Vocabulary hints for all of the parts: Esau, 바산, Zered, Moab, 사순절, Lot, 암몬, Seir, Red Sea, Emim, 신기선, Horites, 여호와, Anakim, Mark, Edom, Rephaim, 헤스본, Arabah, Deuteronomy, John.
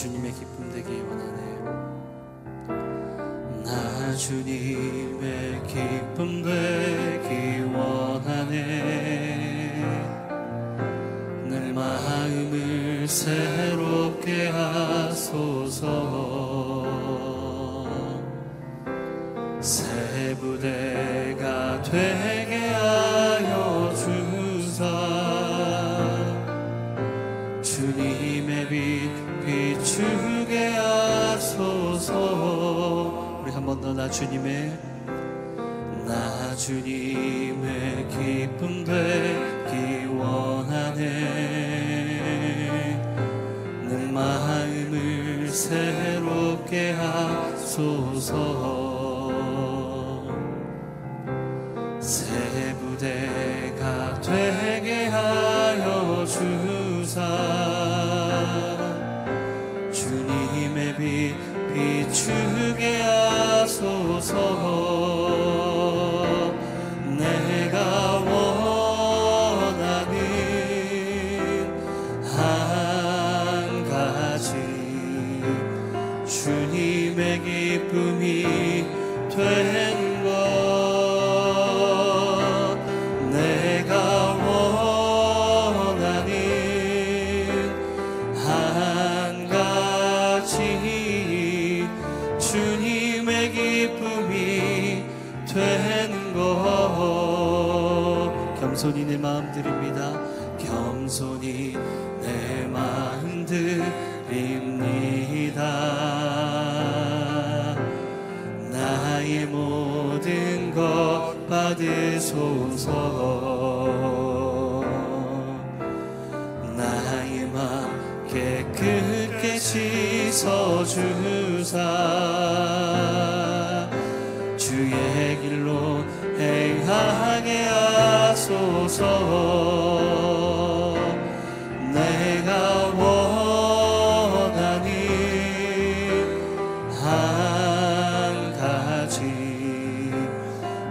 주님의 기쁨 되길 원하네. 나 주님의 기쁨 되길 원하네. 늘 마음을 새롭게 하소서. 새 부대가 되게 하여 주사. 주님의 빛 비추게 하소서. 우리 한 번 더 나 주님의 기쁨 되기 원하네. 늘 마음을 새롭게 하소서. 새 부대가 되게 하여 주사. 비추게 하소서. 내가 원하는 한 가지 주님의 기쁨이 된 것. 내가 원하는 한 가지 주님의 기쁨이 되는 것. 겸손히 내 마음 드립니다. 겸손히 내 마음 드립니다. 나의 모든 것 받으소서. 나의 마음 깨끗게 씻어주사. 주의 길로 행하게 하소서. 내가 원하는 한 가지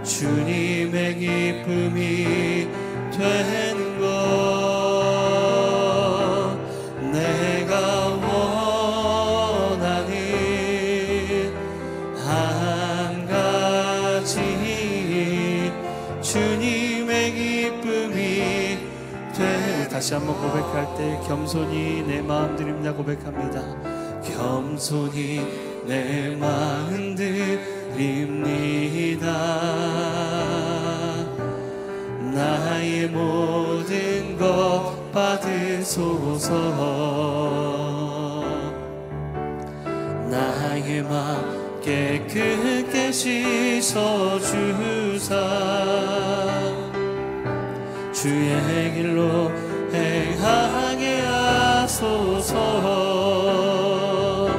주님의 기쁨이 되는 것. 다시 한번 고백할 때 겸손히 내 마음 드립니다 고백합니다. 겸손히 내 마음 드립니다. 나의 모든 것 받으소서. 나의 맘 깨끗게 씻어주사. 주의 길로 행하게 하소서.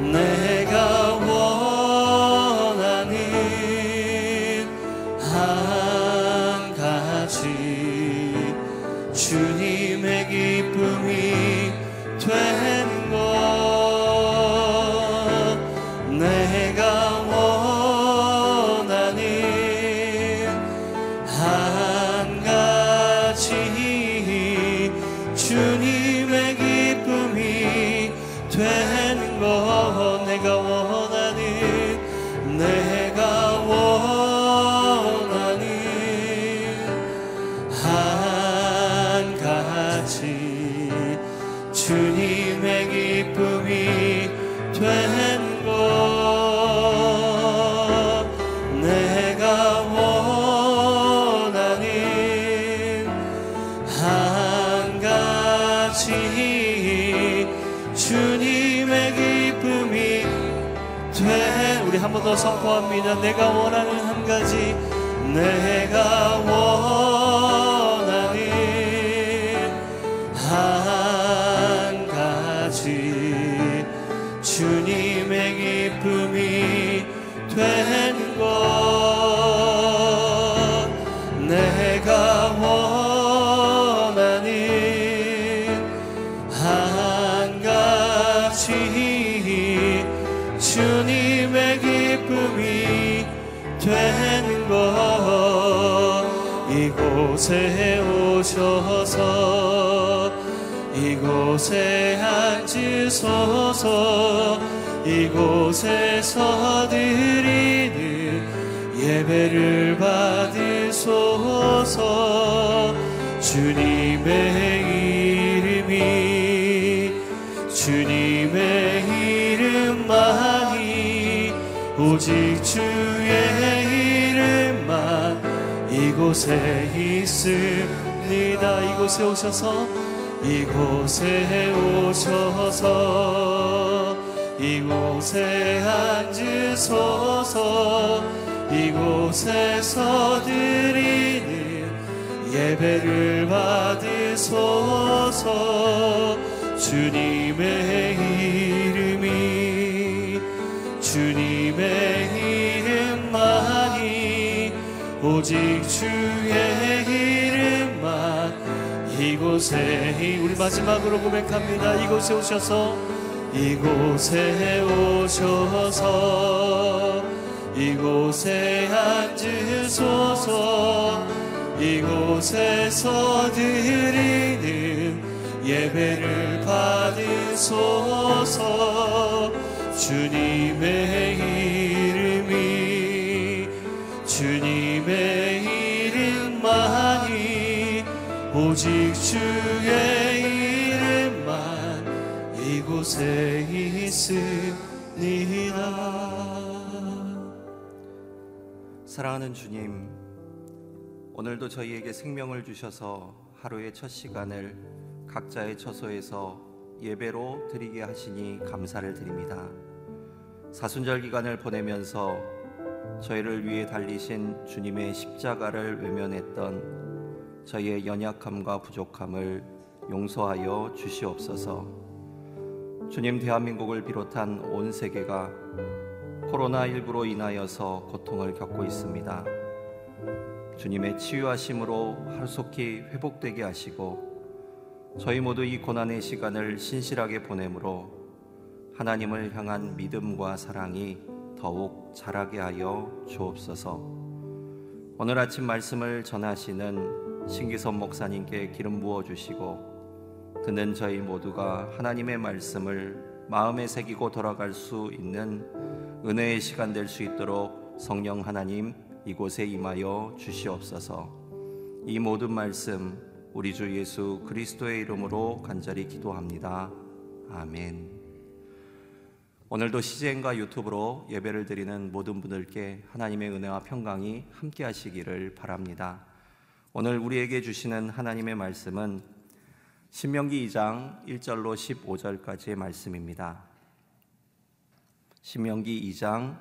내가 원하는 한 가지 주님의 기쁨이 된 것. 내가 원하는 한 가지 주님의 기쁨이 되는 것. 내가 원하는 한 가지 주님의 기쁨이 되는 것. 내가 원하는 한 가지 주님의 기쁨이 돼. 우리 한 번 더 선포합니다. 내가 원하는 한 가지. 내가 원하는 한 가지 주님의 기쁨이 되는 것. 내가 원하는 주님의 기쁨이 되는 것. 이곳에 오셔서 이곳에 앉으소서. 이곳에 서드리는 예배를 받으소서. 주님의 이름 만이 오직 주의 이름만 이곳에 있습니다. 이곳에 오셔서 이곳에 오셔서 이곳에 앉으소서. 이곳에 서드리는 예배를 받으소서. 주님의 이름만이 오직 주의 이름만 이곳에 우리 마지막으로 고백합니다. 이곳에 오셔서 이곳에 오셔서 이곳에 앉으소서. 이곳에 서드리는 예배를 받으소서. 주님의 이름만이 오직 주의 이름만 이곳에 있습니다. 사랑하는 주님, 오늘도 저희에게 생명을 주셔서 하루의 첫 시간을 각자의 처소에서 예배로 드리게 하시니 감사를 드립니다. 사순절 기간을 보내면서 저희를 위해 달리신 주님의 십자가를 외면했던 저희의 연약함과 부족함을 용서하여 주시옵소서. 주님, 대한민국을 비롯한 온 세계가 코로나19로 인하여서 고통을 겪고 있습니다. 주님의 치유하심으로 하루속히 회복되게 하시고 저희 모두 이 고난의 시간을 신실하게 보내므로 하나님을 향한 믿음과 사랑이 더욱 자라게 하여 주옵소서. 오늘 아침 말씀을 전하시는 신기선 목사님께 기름 부어주시고 듣는 저희 모두가 하나님의 말씀을 마음에 새기고 돌아갈 수 있는 은혜의 시간 될 수 있도록 성령 하나님 이곳에 임하여 주시옵소서. 이 모든 말씀 우리 주 예수 그리스도의 이름으로 간절히 기도합니다. 아멘. 오늘도 CGN과 유튜브로 예배를 드리는 모든 분들께 하나님의 은혜와 평강이 함께 하시기를 바랍니다. 오늘 우리에게 주시는 하나님의 말씀은 신명기 2장 1절로 15절까지의 말씀입니다. 신명기 2장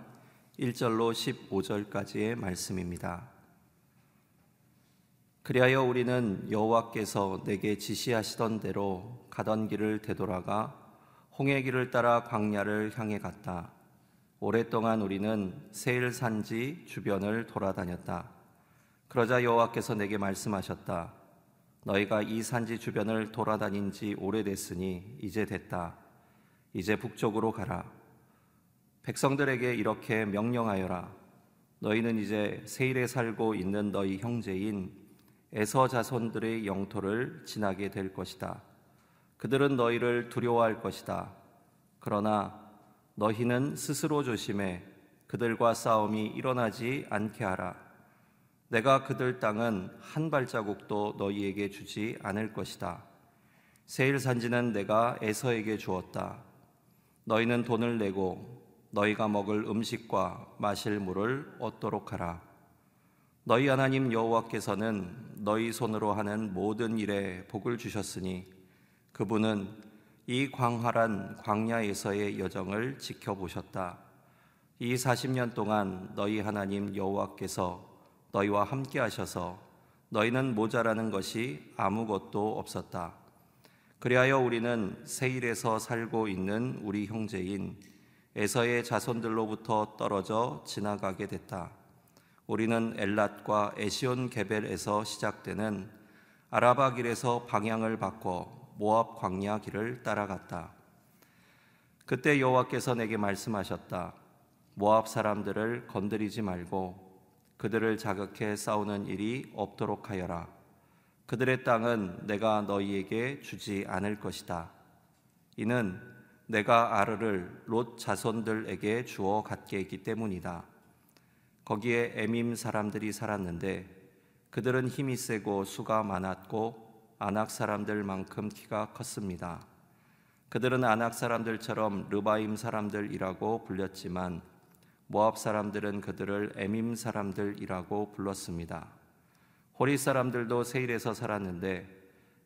1절로 15절까지의 말씀입니다. 그리하여 우리는 여호와께서 내게 지시하시던 대로 가던 길을 되돌아가 홍해 길을 따라 광야를 향해 갔다. 오랫동안 우리는 세일 산지 주변을 돌아다녔다. 그러자 여호와께서 내게 말씀하셨다. 너희가 이 산지 주변을 돌아다닌 지 오래됐으니 이제 됐다. 이제 북쪽으로 가라. 백성들에게 이렇게 명령하여라. 너희는 이제 세일에 살고 있는 너희 형제인 에서 자손들의 영토를 지나게 될 것이다. 그들은 너희를 두려워할 것이다. 그러나 너희는 스스로 조심해 그들과 싸움이 일어나지 않게 하라. 내가 그들 땅은 한 발자국도 너희에게 주지 않을 것이다. 세일 산지는 내가 에서에게 주었다. 너희는 돈을 내고 너희가 먹을 음식과 마실 물을 얻도록 하라. 너희 하나님 여호와께서는 너희 손으로 하는 모든 일에 복을 주셨으니 그분은 이 광활한 광야에서의 여정을 지켜보셨다. 이 40년 동안 너희 하나님 여호와께서 너희와 함께 하셔서 너희는 모자라는 것이 아무것도 없었다. 그리하여 우리는 세일에서 살고 있는 우리 형제인 에서의 자손들로부터 떨어져 지나가게 됐다. 우리는 엘랏과 에시온 게벨에서 시작되는 아라바 길에서 방향을 바꿔 모압 광야 길을 따라갔다. 그때 여호와께서 내게 말씀하셨다. 모압 사람들을 건드리지 말고 그들을 자극해 싸우는 일이 없도록 하여라. 그들의 땅은 내가 너희에게 주지 않을 것이다. 이는 내가 아르를 롯 자손들에게 주어 갖게 했기 때문이다. 거기에 에밈 사람들이 살았는데 그들은 힘이 세고 수가 많았고 아낙 사람들만큼 키가 컸습니다. 그들은 아낙 사람들처럼 르바임 사람들이라고 불렸지만 모압 사람들은 그들을 에밈 사람들이라고 불렀습니다. 호리 사람들도 세일에서 살았는데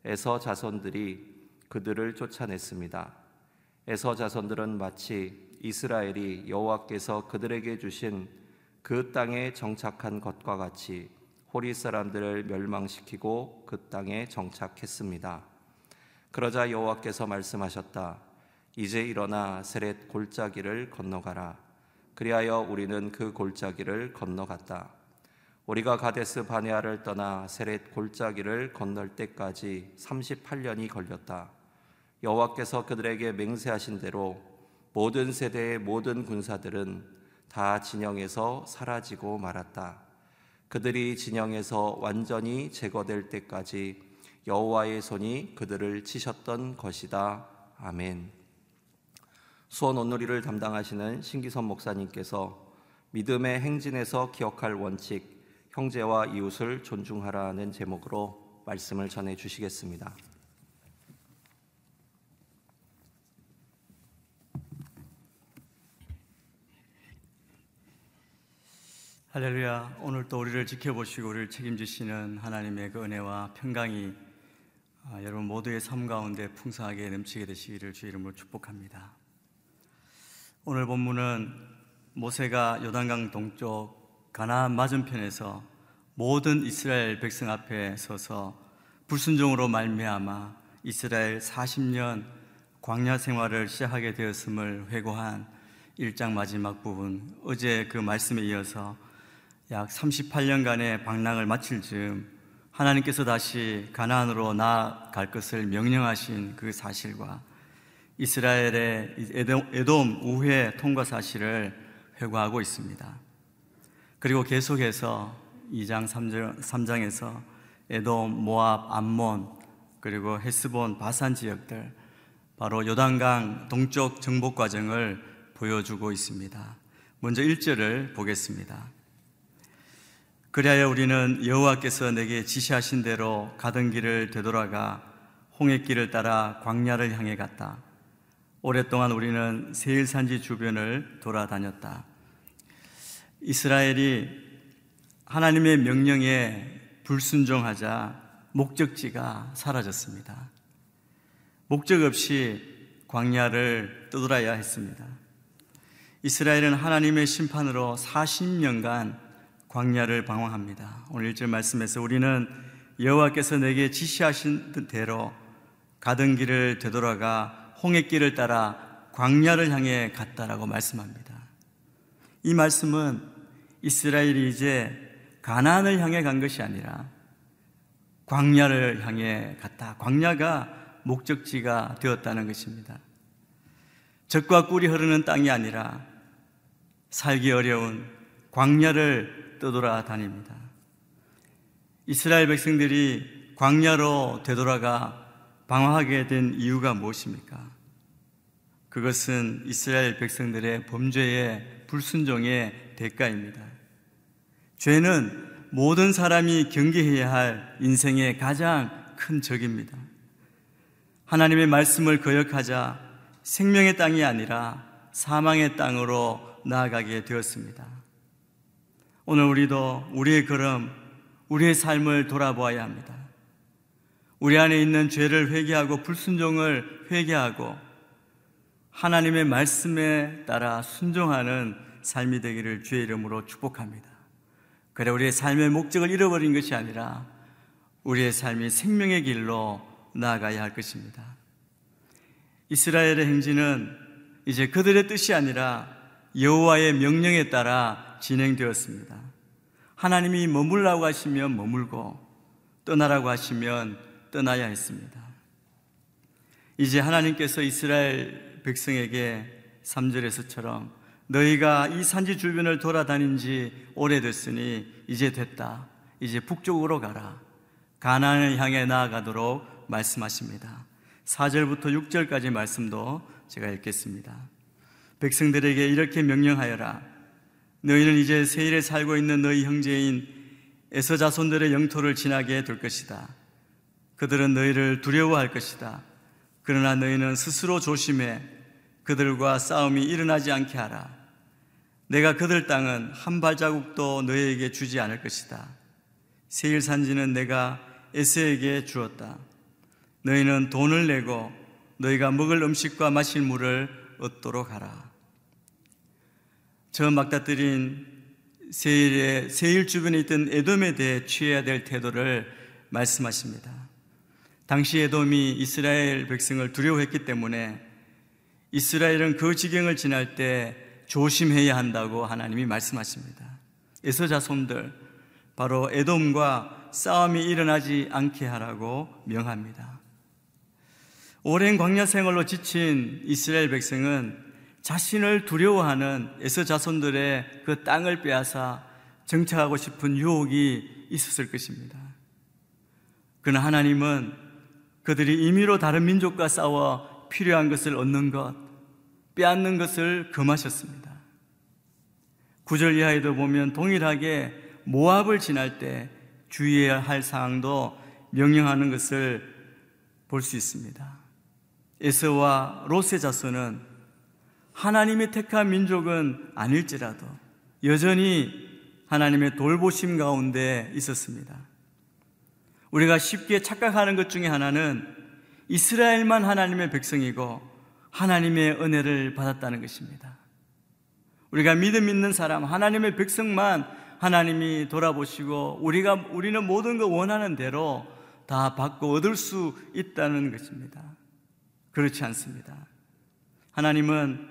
에서 자손들이 그들을 쫓아냈습니다. 에서 자손들은 마치 이스라엘이 여호와께서 그들에게 주신 그 땅에 정착한 것과 같이 호리 사람들을 멸망시키고 그 땅에 정착했습니다. 그러자 여호와께서 말씀하셨다. 이제 일어나 세렛 골짜기를 건너가라. 그리하여 우리는 그 골짜기를 건너갔다. 우리가 가데스 바네아를 떠나 세렛 골짜기를 건널 때까지 38년이 걸렸다. 여호와께서 그들에게 맹세하신 대로 모든 세대의 모든 군사들은 다 진영에서 사라지고 말았다. 그들이 진영에서 완전히 제거될 때까지 여호와의 손이 그들을 치셨던 것이다. 아멘. 수원 온누리를 담당하시는 신기선 목사님께서 믿음의 행진에서 기억할 원칙, 형제와 이웃을 존중하라는 제목으로 말씀을 전해 주시겠습니다. 할렐루야. 오늘도 우리를 지켜보시고 우리를 책임지시는 하나님의 그 은혜와 평강이 여러분 모두의 삶 가운데 풍성하게 넘치게 되시기를 주의 이름으로 축복합니다. 오늘 본문은 모세가 요단강 동쪽 가나안 맞은편에서 모든 이스라엘 백성 앞에 서서 불순종으로 말미암아 이스라엘 40년 광야 생활을 시작하게 되었음을 회고한 1장 마지막 부분, 어제 그 말씀에 이어서 약 38년간의 방랑을 마칠 즈음 하나님께서 다시 가나안으로 나아갈 것을 명령하신 그 사실과 이스라엘의 에돔 우회 통과 사실을 회고하고 있습니다. 그리고 계속해서 2장 3장에서 에돔, 모압, 암몬 그리고 헤스본, 바산 지역들 바로 요단강 동쪽 정복 과정을 보여주고 있습니다. 먼저 1절을 보겠습니다. 그리하여 우리는 여호와께서 내게 지시하신 대로 가던 길을 되돌아가 홍해길을 따라 광야를 향해 갔다. 오랫동안 우리는 세일산지 주변을 돌아다녔다. 이스라엘이 하나님의 명령에 불순종하자 목적지가 사라졌습니다. 목적 없이 광야를 떠돌아야 했습니다. 이스라엘은 하나님의 심판으로 40년간 광야를 방황합니다. 오늘 1절 말씀에서 우리는 여호와께서 내게 지시하신 대로 가던 길을 되돌아가 홍해길을 따라 광야를 향해 갔다라고 말씀합니다. 이 말씀은 이스라엘이 이제 가나안을 향해 간 것이 아니라 광야를 향해 갔다. 광야가 목적지가 되었다는 것입니다. 적과 꿀이 흐르는 땅이 아니라 살기 어려운 광야를 떠돌아 다닙니다. 이스라엘 백성들이 광야로 되돌아가 방황하게 된 이유가 무엇입니까? 그것은 이스라엘 백성들의 범죄의 불순종의 대가입니다. 죄는 모든 사람이 경계해야 할 인생의 가장 큰 적입니다. 하나님의 말씀을 거역하자 생명의 땅이 아니라 사망의 땅으로 나아가게 되었습니다. 오늘 우리도 우리의 걸음, 우리의 삶을 돌아보아야 합니다. 우리 안에 있는 죄를 회개하고 불순종을 회개하고 하나님의 말씀에 따라 순종하는 삶이 되기를 주의 이름으로 축복합니다. 그래 우리의 삶의 목적을 잃어버린 것이 아니라 우리의 삶이 생명의 길로 나아가야 할 것입니다. 이스라엘의 행진은 이제 그들의 뜻이 아니라 여호와의 명령에 따라 진행되었습니다. 하나님이 머물라고 하시면 머물고 떠나라고 하시면 떠나야 했습니다. 이제 하나님께서 이스라엘 백성에게 3절에서처럼 너희가 이 산지 주변을 돌아다닌 지 오래됐으니 이제 됐다. 이제 북쪽으로 가라. 가나안을 향해 나아가도록 말씀하십니다. 4절부터 6절까지 말씀도 제가 읽겠습니다. 백성들에게 이렇게 명령하여라. 너희는 이제 세일에 살고 있는 너희 형제인 에서 자손들의 영토를 지나게 될 것이다. 그들은 너희를 두려워할 것이다. 그러나 너희는 스스로 조심해 그들과 싸움이 일어나지 않게 하라. 내가 그들 땅은 한 발자국도 너희에게 주지 않을 것이다. 세일 산지는 내가 에서에게 주었다. 너희는 돈을 내고 너희가 먹을 음식과 마실 물을 얻도록 하라. 처음 막다뜨린 세일 주변에 있던 에돔에 대해 취해야 될 태도를 말씀하십니다. 당시 에돔이 이스라엘 백성을 두려워했기 때문에 이스라엘은 그 지경을 지날 때 조심해야 한다고 하나님이 말씀하십니다. 에서 자손들, 바로 에돔과 싸움이 일어나지 않게 하라고 명합니다. 오랜 광야 생활로 지친 이스라엘 백성은 자신을 두려워하는 에서 자손들의 그 땅을 빼앗아 정착하고 싶은 유혹이 있었을 것입니다. 그러나 하나님은 그들이 임의로 다른 민족과 싸워 필요한 것을 얻는 것, 빼앗는 것을 금하셨습니다. 9절 이하에도 보면 동일하게 모압을 지날 때 주의해야 할 사항도 명령하는 것을 볼 수 있습니다. 에서와 롯의 자손은 하나님의 택한 민족은 아닐지라도 여전히 하나님의 돌보심 가운데 있었습니다. 우리가 쉽게 착각하는 것 중에 하나는 이스라엘만 하나님의 백성이고 하나님의 은혜를 받았다는 것입니다. 우리가 믿음 있는 사람, 하나님의 백성만 하나님이 돌아보시고 우리는 모든 것 원하는 대로 다 받고 얻을 수 있다는 것입니다. 그렇지 않습니다. 하나님은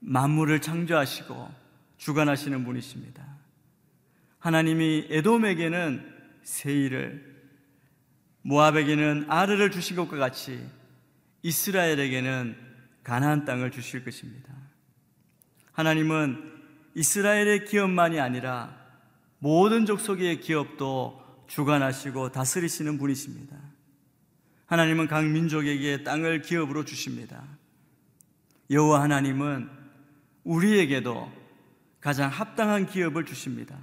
만물을 창조하시고 주관하시는 분이십니다. 하나님이 에돔에게는 세일을, 모압에게는 아르를 주신 것과 같이 이스라엘에게는 가나안 땅을 주실 것입니다. 하나님은 이스라엘의 기업만이 아니라 모든 족속의 기업도 주관하시고 다스리시는 분이십니다. 하나님은 각 민족에게 땅을 기업으로 주십니다. 여호와 하나님은 우리에게도 가장 합당한 기업을 주십니다.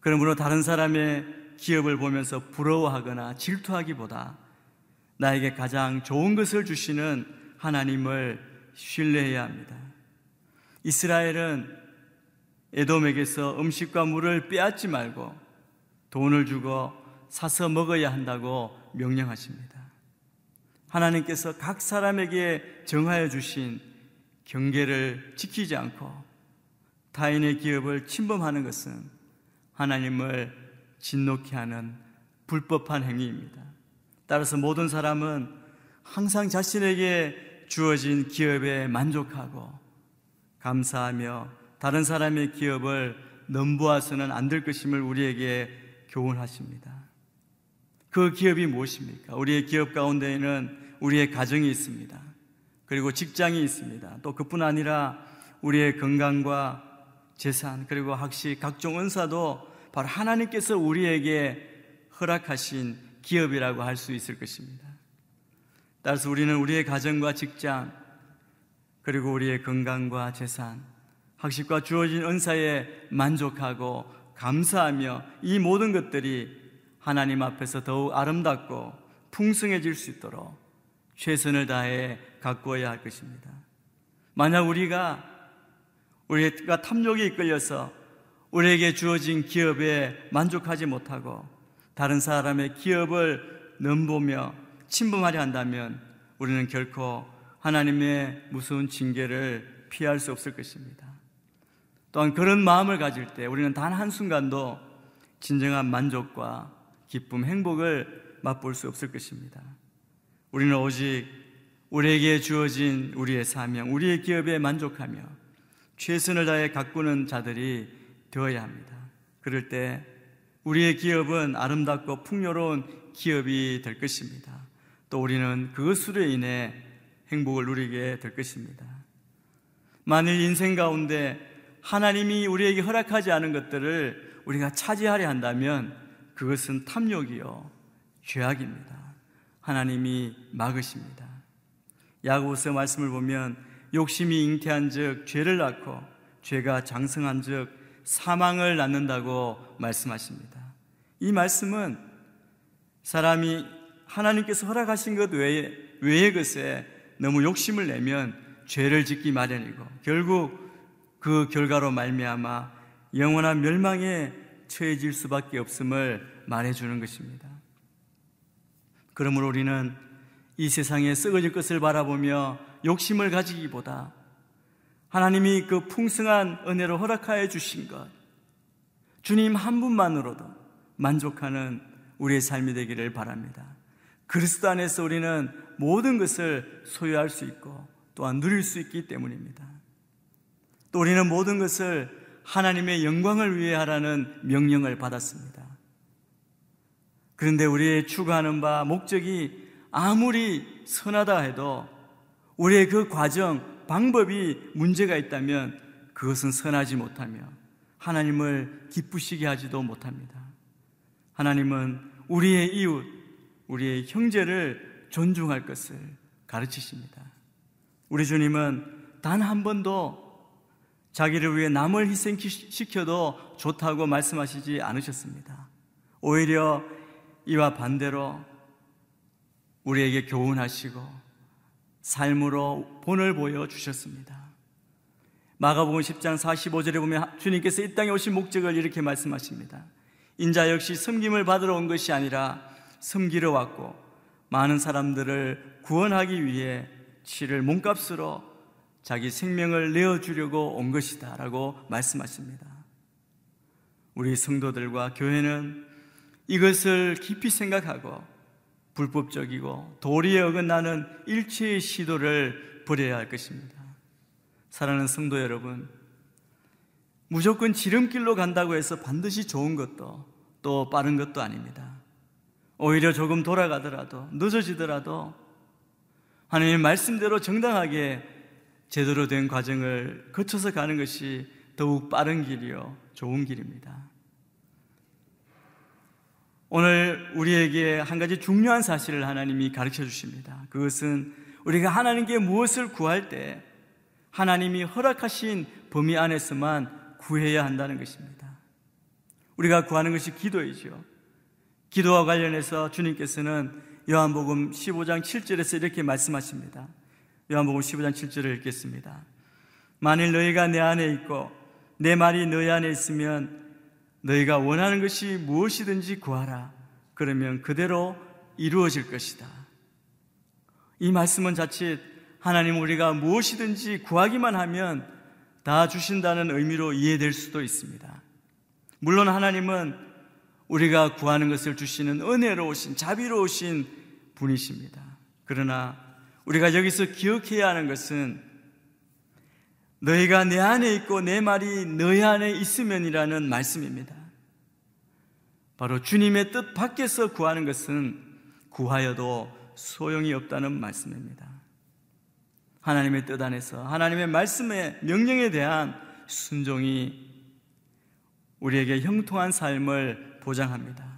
그러므로 다른 사람의 기업을 보면서 부러워하거나 질투하기보다 나에게 가장 좋은 것을 주시는 하나님을 신뢰해야 합니다. 이스라엘은 에돔에게서 음식과 물을 빼앗지 말고 돈을 주고 사서 먹어야 한다고 명령하십니다. 하나님께서 각 사람에게 정하여 주신 경계를 지키지 않고 타인의 기업을 침범하는 것은 하나님을 진노케 하는 불법한 행위입니다. 따라서 모든 사람은 항상 자신에게 주어진 기업에 만족하고 감사하며 다른 사람의 기업을 넘보아서는 안 될 것임을 우리에게 교훈하십니다. 그 기업이 무엇입니까? 우리의 기업 가운데에는 우리의 가정이 있습니다. 그리고 직장이 있습니다. 또 그뿐 아니라 우리의 건강과 재산, 그리고 학식, 각종 은사도 바로 하나님께서 우리에게 허락하신 기업이라고 할 수 있을 것입니다. 따라서 우리는 우리의 가정과 직장, 그리고 우리의 건강과 재산, 학식과 주어진 은사에 만족하고 감사하며 이 모든 것들이 하나님 앞에서 더욱 아름답고 풍성해질 수 있도록 최선을 다해 가꾸어야 할 것입니다. 만약 우리가 탐욕에 이끌려서 우리에게 주어진 기업에 만족하지 못하고 다른 사람의 기업을 넘보며 침범하려 한다면 우리는 결코 하나님의 무서운 징계를 피할 수 없을 것입니다. 또한 그런 마음을 가질 때 우리는 단 한순간도 진정한 만족과 기쁨, 행복을 맛볼 수 없을 것입니다. 우리는 오직 우리에게 주어진 우리의 사명, 우리의 기업에 만족하며 최선을 다해 가꾸는 자들이 되어야 합니다. 그럴 때 우리의 기업은 아름답고 풍요로운 기업이 될 것입니다. 또 우리는 그것으로 인해 행복을 누리게 될 것입니다. 만일 인생 가운데 하나님이 우리에게 허락하지 않은 것들을 우리가 차지하려 한다면 그것은 탐욕이요 죄악입니다. 하나님이 막으십니다. 야고보서의 말씀을 보면 욕심이 잉태한 즉 죄를 낳고 죄가 장성한 즉 사망을 낳는다고 말씀하십니다. 이 말씀은 사람이 하나님께서 허락하신 것 외의 것에 너무 욕심을 내면 죄를 짓기 마련이고 결국 그 결과로 말미암아 영원한 멸망에 처해질 수밖에 없음을 말해주는 것입니다. 그러므로 우리는 이 세상에 썩어질 것을 바라보며 욕심을 가지기보다 하나님이 그 풍성한 은혜로 허락하여 주신 것, 주님 한 분만으로도 만족하는 우리의 삶이 되기를 바랍니다. 그리스도 안에서 우리는 모든 것을 소유할 수 있고 또한 누릴 수 있기 때문입니다. 또 우리는 모든 것을 하나님의 영광을 위해 하라는 명령을 받았습니다. 그런데 우리의 추구하는 바 목적이 아무리 선하다 해도 우리의 그 과정, 방법이 문제가 있다면 그것은 선하지 못하며 하나님을 기쁘시게 하지도 못합니다. 하나님은 우리의 이웃, 우리의 형제를 존중할 것을 가르치십니다. 우리 주님은 단 한 번도 자기를 위해 남을 희생시켜도 좋다고 말씀하시지 않으셨습니다. 오히려 이와 반대로 우리에게 교훈하시고 삶으로 본을 보여주셨습니다. 마가복음 10장 45절에 보면 주님께서 이 땅에 오신 목적을 이렇게 말씀하십니다. 인자 역시 섬김을 받으러 온 것이 아니라 섬기러 왔고 많은 사람들을 구원하기 위해 치를 몸값으로 자기 생명을 내어주려고 온 것이다 라고 말씀하십니다. 우리 성도들과 교회는 이것을 깊이 생각하고 불법적이고 도리에 어긋나는 일체의 시도를 버려야 할 것입니다. 사랑하는 성도 여러분, 무조건 지름길로 간다고 해서 반드시 좋은 것도 또 빠른 것도 아닙니다. 오히려 조금 돌아가더라도 늦어지더라도 하나님의 말씀대로 정당하게 제대로 된 과정을 거쳐서 가는 것이 더욱 빠른 길이요 좋은 길입니다. 오늘 우리에게 한 가지 중요한 사실을 하나님이 가르쳐 주십니다. 그것은 우리가 하나님께 무엇을 구할 때 하나님이 허락하신 범위 안에서만 구해야 한다는 것입니다. 우리가 구하는 것이 기도이죠. 기도와 관련해서 주님께서는 요한복음 15장 7절에서 이렇게 말씀하십니다. 요한복음 15장 7절을 읽겠습니다. 만일 너희가 내 안에 있고 내 말이 너희 안에 있으면 너희가 원하는 것이 무엇이든지 구하라. 그러면 그대로 이루어질 것이다. 이 말씀은 자칫 하나님 우리가 무엇이든지 구하기만 하면 다 주신다는 의미로 이해될 수도 있습니다. 물론 하나님은 우리가 구하는 것을 주시는 은혜로우신 자비로우신 분이십니다. 그러나 우리가 여기서 기억해야 하는 것은 너희가 내 안에 있고 내 말이 너희 안에 있으면이라는 말씀입니다. 바로 주님의 뜻 밖에서 구하는 것은 구하여도 소용이 없다는 말씀입니다. 하나님의 뜻 안에서 하나님의 말씀의 명령에 대한 순종이 우리에게 형통한 삶을 보장합니다.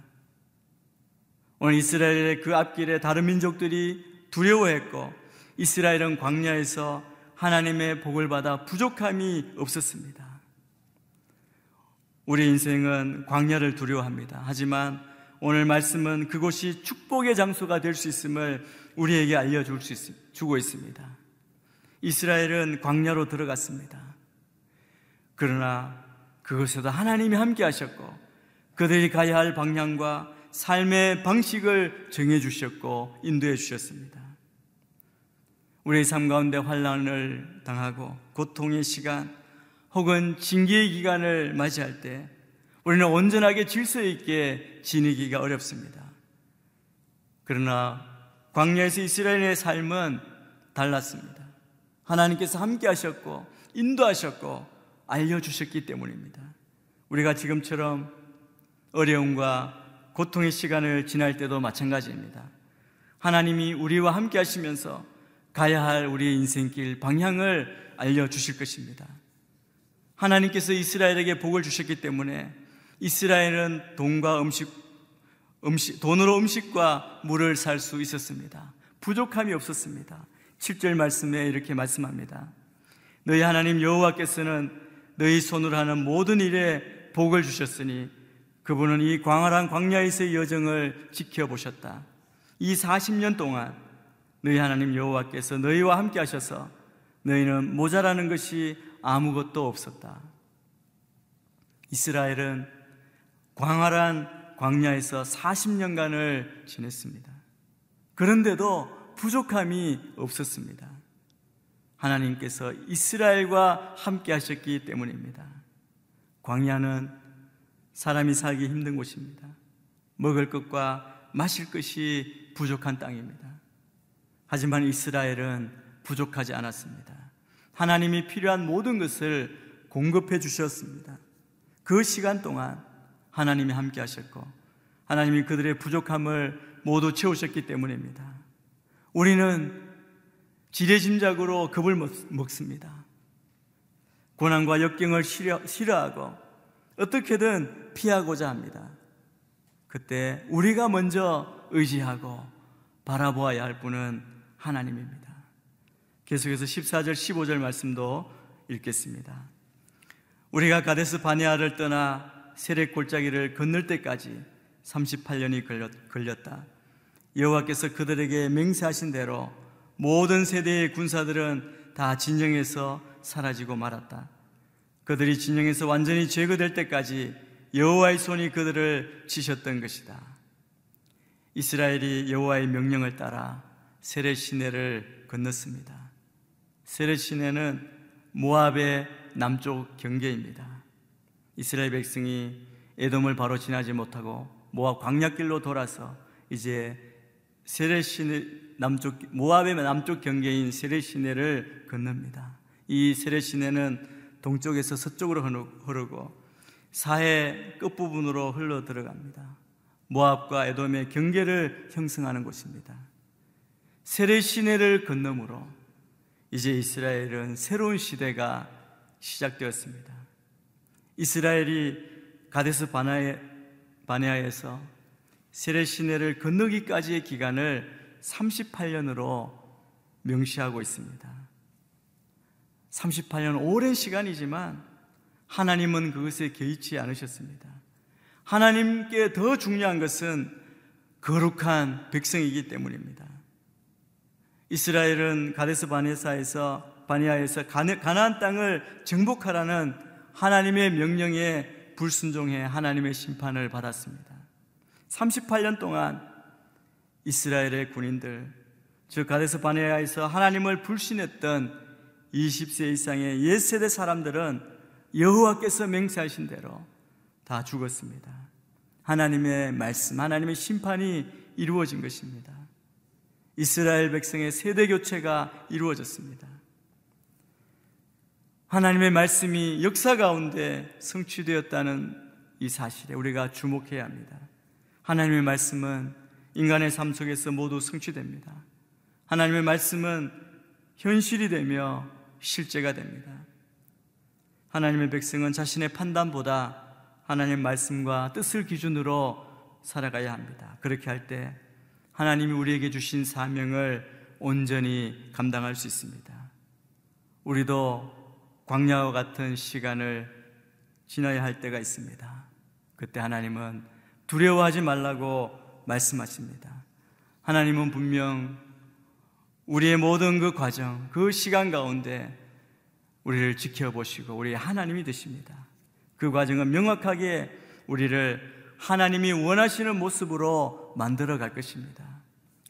오늘 이스라엘의 그 앞길에 다른 민족들이 두려워했고 이스라엘은 광야에서 하나님의 복을 받아 부족함이 없었습니다. 우리 인생은 광야를 두려워합니다. 하지만 오늘 말씀은 그곳이 축복의 장소가 될 수 있음을 우리에게 알려주고 있습니다. 이스라엘은 광야로 들어갔습니다. 그러나 그곳에도 하나님이 함께 하셨고 그들이 가야 할 방향과 삶의 방식을 정해주셨고 인도해 주셨습니다. 우리의 삶 가운데 환난을 당하고 고통의 시간 혹은 징계의 기간을 맞이할 때 우리는 온전하게 질서 있게 지내기가 어렵습니다. 그러나 광야에서 이스라엘의 삶은 달랐습니다. 하나님께서 함께 하셨고 인도하셨고 알려주셨기 때문입니다. 우리가 지금처럼 어려움과 고통의 시간을 지날 때도 마찬가지입니다. 하나님이 우리와 함께 하시면서 가야 할 우리의 인생길 방향을 알려주실 것입니다. 하나님께서 이스라엘에게 복을 주셨기 때문에 이스라엘은 돈과 음식 돈으로 음식과 물을 살 수 있었습니다. 부족함이 없었습니다. 7절 말씀에 이렇게 말씀합니다. 너희 하나님 여호와께서는 너희 손으로 하는 모든 일에 복을 주셨으니 그분은 이 광활한 광야에서의 여정을 지켜보셨다. 이 40년 동안 너희 하나님 여호와께서 너희와 함께 하셔서 너희는 모자라는 것이 아무것도 없었다. 이스라엘은 광활한 광야에서 40년간을 지냈습니다. 그런데도 부족함이 없었습니다. 하나님께서 이스라엘과 함께 하셨기 때문입니다. 광야는 사람이 살기 힘든 곳입니다. 먹을 것과 마실 것이 부족한 땅입니다. 하지만 이스라엘은 부족하지 않았습니다. 하나님이 필요한 모든 것을 공급해 주셨습니다. 그 시간 동안 하나님이 함께 하셨고 하나님이 그들의 부족함을 모두 채우셨기 때문입니다. 우리는 지레짐작으로 겁을 먹습니다. 고난과 역경을 싫어하고 어떻게든 피하고자 합니다. 그때 우리가 먼저 의지하고 바라보아야 할 분은 하나님입니다. 계속해서 14절 15절 말씀도 읽겠습니다. 우리가 가데스 바네아를 떠나 세렛 골짜기를 건널 때까지 38년이 걸렸다. 여호와께서 그들에게 맹세하신 대로 모든 세대의 군사들은 다 진영에서 사라지고 말았다. 그들이 진영에서 완전히 제거될 때까지 여호와의 손이 그들을 치셨던 것이다. 이스라엘이 여호와의 명령을 따라 세렛 시내를 건넜습니다. 세렛 시내는 모압의 남쪽 경계입니다. 이스라엘 백성이 에돔을 바로 지나지 못하고 모압 광야길로 돌아서 이제 세렛 시내 남쪽 모압의 남쪽 경계인 세렛 시내를 건넙니다. 이 세렛 시내는 동쪽에서 서쪽으로 흐르고 사해 끝부분으로 흘러 들어갑니다. 모압과 에돔의 경계를 형성하는 곳입니다. 세렛 시내를 건너므로 이제 이스라엘은 새로운 시대가 시작되었습니다. 이스라엘이 가데스 바네아에서 세렛 시내를 건너기까지의 기간을 38년으로 명시하고 있습니다. 38년 오랜 시간이지만 하나님은 그것에 개의치 않으셨습니다. 하나님께 더 중요한 것은 거룩한 백성이기 때문입니다. 이스라엘은 가데스 바네아에서 가나안 땅을 정복하라는 하나님의 명령에 불순종해 하나님의 심판을 받았습니다. 38년 동안 이스라엘의 군인들, 즉 가데스 바네아에서 하나님을 불신했던 20세 이상의 옛세대 사람들은 여호와께서 맹세하신 대로 다 죽었습니다. 하나님의 말씀, 하나님의 심판이 이루어진 것입니다. 이스라엘 백성의 세대 교체가 이루어졌습니다. 하나님의 말씀이 역사 가운데 성취되었다는 이 사실에 우리가 주목해야 합니다. 하나님의 말씀은 인간의 삶 속에서 모두 성취됩니다. 하나님의 말씀은 현실이 되며 실제가 됩니다. 하나님의 백성은 자신의 판단보다 하나님의 말씀과 뜻을 기준으로 살아가야 합니다. 그렇게 할 때 하나님이 우리에게 주신 사명을 온전히 감당할 수 있습니다. 우리도 광야와 같은 시간을 지나야 할 때가 있습니다. 그때 하나님은 두려워하지 말라고 말씀하십니다. 하나님은 분명 우리의 모든 그 과정, 그 시간 가운데 우리를 지켜보시고 우리의 하나님이 되십니다. 그 과정은 명확하게 우리를 하나님이 원하시는 모습으로 만들어 갈 것입니다.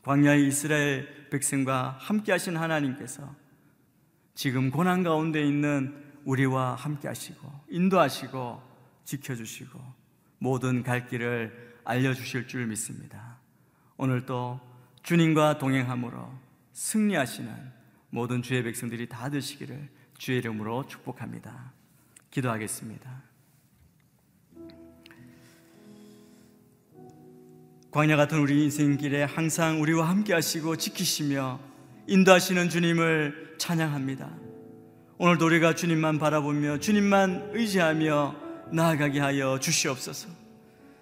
광야의 이스라엘 백성과 함께 하신 하나님께서 지금 고난 가운데 있는 우리와 함께 하시고 인도하시고 지켜주시고 모든 갈 길을 알려주실 줄 믿습니다. 오늘도 주님과 동행함으로 승리하시는 모든 주의 백성들이 다 되시기를 주의 이름으로 축복합니다. 기도하겠습니다. 광야 같은 우리 인생길에 항상 우리와 함께 하시고 지키시며 인도하시는 주님을 찬양합니다. 오늘도 우리가 주님만 바라보며 주님만 의지하며 나아가게 하여 주시옵소서.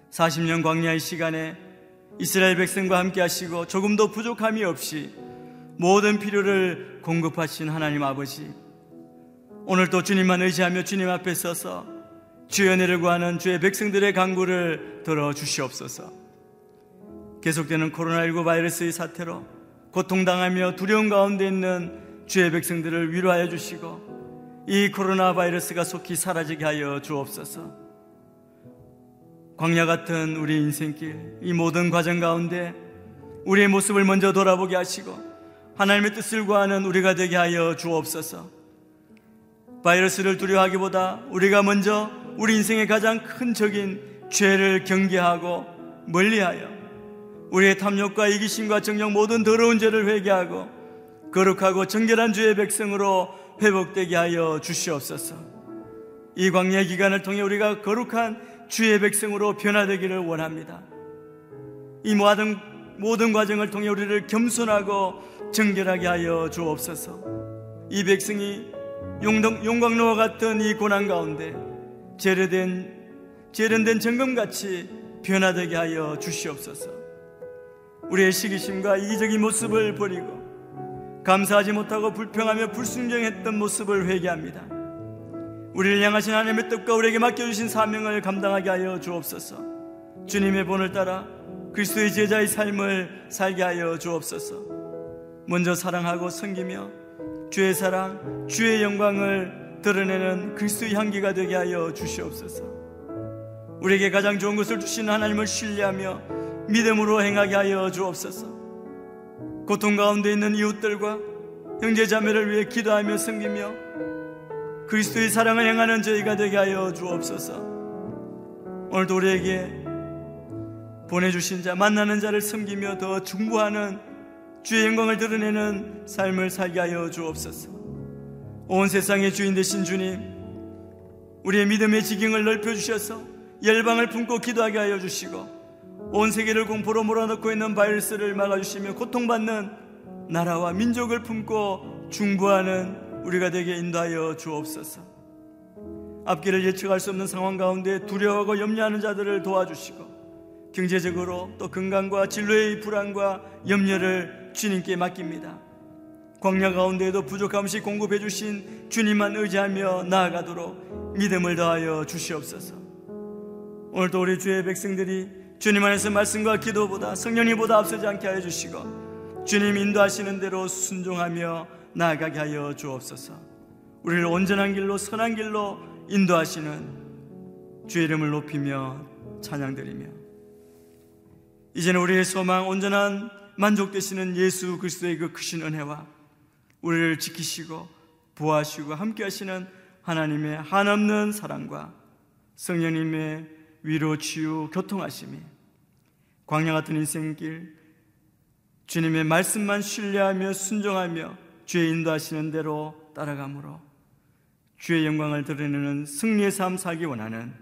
40년 광야의 시간에 이스라엘 백성과 함께 하시고 조금도 부족함이 없이 모든 필요를 공급하신 하나님 아버지, 오늘도 주님만 의지하며 주님 앞에 서서 주의 은혜를 구하는 주의 백성들의 간구를 들어주시옵소서. 계속되는 코로나19 바이러스의 사태로 고통당하며 두려움 가운데 있는 주의 백성들을 위로하여 주시고 이 코로나 바이러스가 속히 사라지게 하여 주옵소서. 광야 같은 우리 인생길, 이 모든 과정 가운데 우리의 모습을 먼저 돌아보게 하시고 하나님의 뜻을 구하는 우리가 되게 하여 주옵소서. 바이러스를 두려워하기보다 우리가 먼저 우리 인생의 가장 큰 적인 죄를 경계하고 멀리하여 우리의 탐욕과 이기심과 정녕 모든 더러운 죄를 회개하고 거룩하고 정결한 주의 백성으로 회복되게 하여 주시옵소서. 이 광야 기간을 통해 우리가 거룩한 주의 백성으로 변화되기를 원합니다. 이 모든 과정을 통해 우리를 겸손하고 정결하게 하여 주옵소서. 이 백성이 용광로와 같은 이 고난 가운데 재련된 정금같이 변화되게 하여 주시옵소서. 우리의 시기심과 이기적인 모습을 버리고 감사하지 못하고 불평하며 불순종했던 모습을 회개합니다. 우리를 향하신 하나님의 뜻과 우리에게 맡겨주신 사명을 감당하게 하여 주옵소서. 주님의 본을 따라 그리스도의 제자의 삶을 살게 하여 주옵소서. 먼저 사랑하고 섬기며 주의 사랑, 주의 영광을 드러내는 그리스도의 향기가 되게 하여 주시옵소서. 우리에게 가장 좋은 것을 주시는 하나님을 신뢰하며 믿음으로 행하게 하여 주옵소서. 고통 가운데 있는 이웃들과 형제자매를 위해 기도하며 섬기며 그리스도의 사랑을 행하는 저희가 되게 하여 주옵소서. 오늘도 우리에게 보내주신 자, 만나는 자를 섬기며 더 중보하는 주의 영광을 드러내는 삶을 살게 하여 주옵소서. 온 세상의 주인 되신 주님, 우리의 믿음의 지경을 넓혀주셔서 열방을 품고 기도하게 하여 주시고 온 세계를 공포로 몰아넣고 있는 바이러스를 막아주시며 고통받는 나라와 민족을 품고 중보하는 우리가 되게 인도하여 주옵소서. 앞길을 예측할 수 없는 상황 가운데 두려워하고 염려하는 자들을 도와주시고 경제적으로 또 건강과 진로의 불안과 염려를 주님께 맡깁니다. 광야 가운데에도 부족함 없이 공급해 주신 주님만 의지하며 나아가도록 믿음을 더하여 주시옵소서. 오늘도 우리 주의 백성들이 주님 안에서 말씀과 기도보다 성령님보다 앞서지 않게 하여 주시고 주님 인도하시는 대로 순종하며 나아가게 하여 주옵소서. 우리를 온전한 길로 선한 길로 인도하시는 주의 이름을 높이며 찬양드리며 이제는 우리의 소망 온전한 만족 되시는 예수 그리스도의 그 크신 은혜와 우리를 지키시고 보호하시고 함께 하시는 하나님의 한없는 사랑과 성령님의 위로, 치유, 교통하심이 광야 같은 인생길 주님의 말씀만 신뢰하며 순종하며 주의 인도하시는 대로 따라가므로 주의 영광을 드러내는 승리의 삶 살기 원하는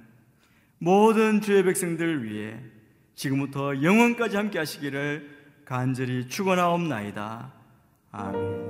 모든 주의 백성들 위해 지금부터 영원까지 함께 하시기를 간절히 축원하옵나이다. 아멘.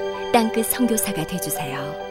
땅끝 선교사가 되어주세요.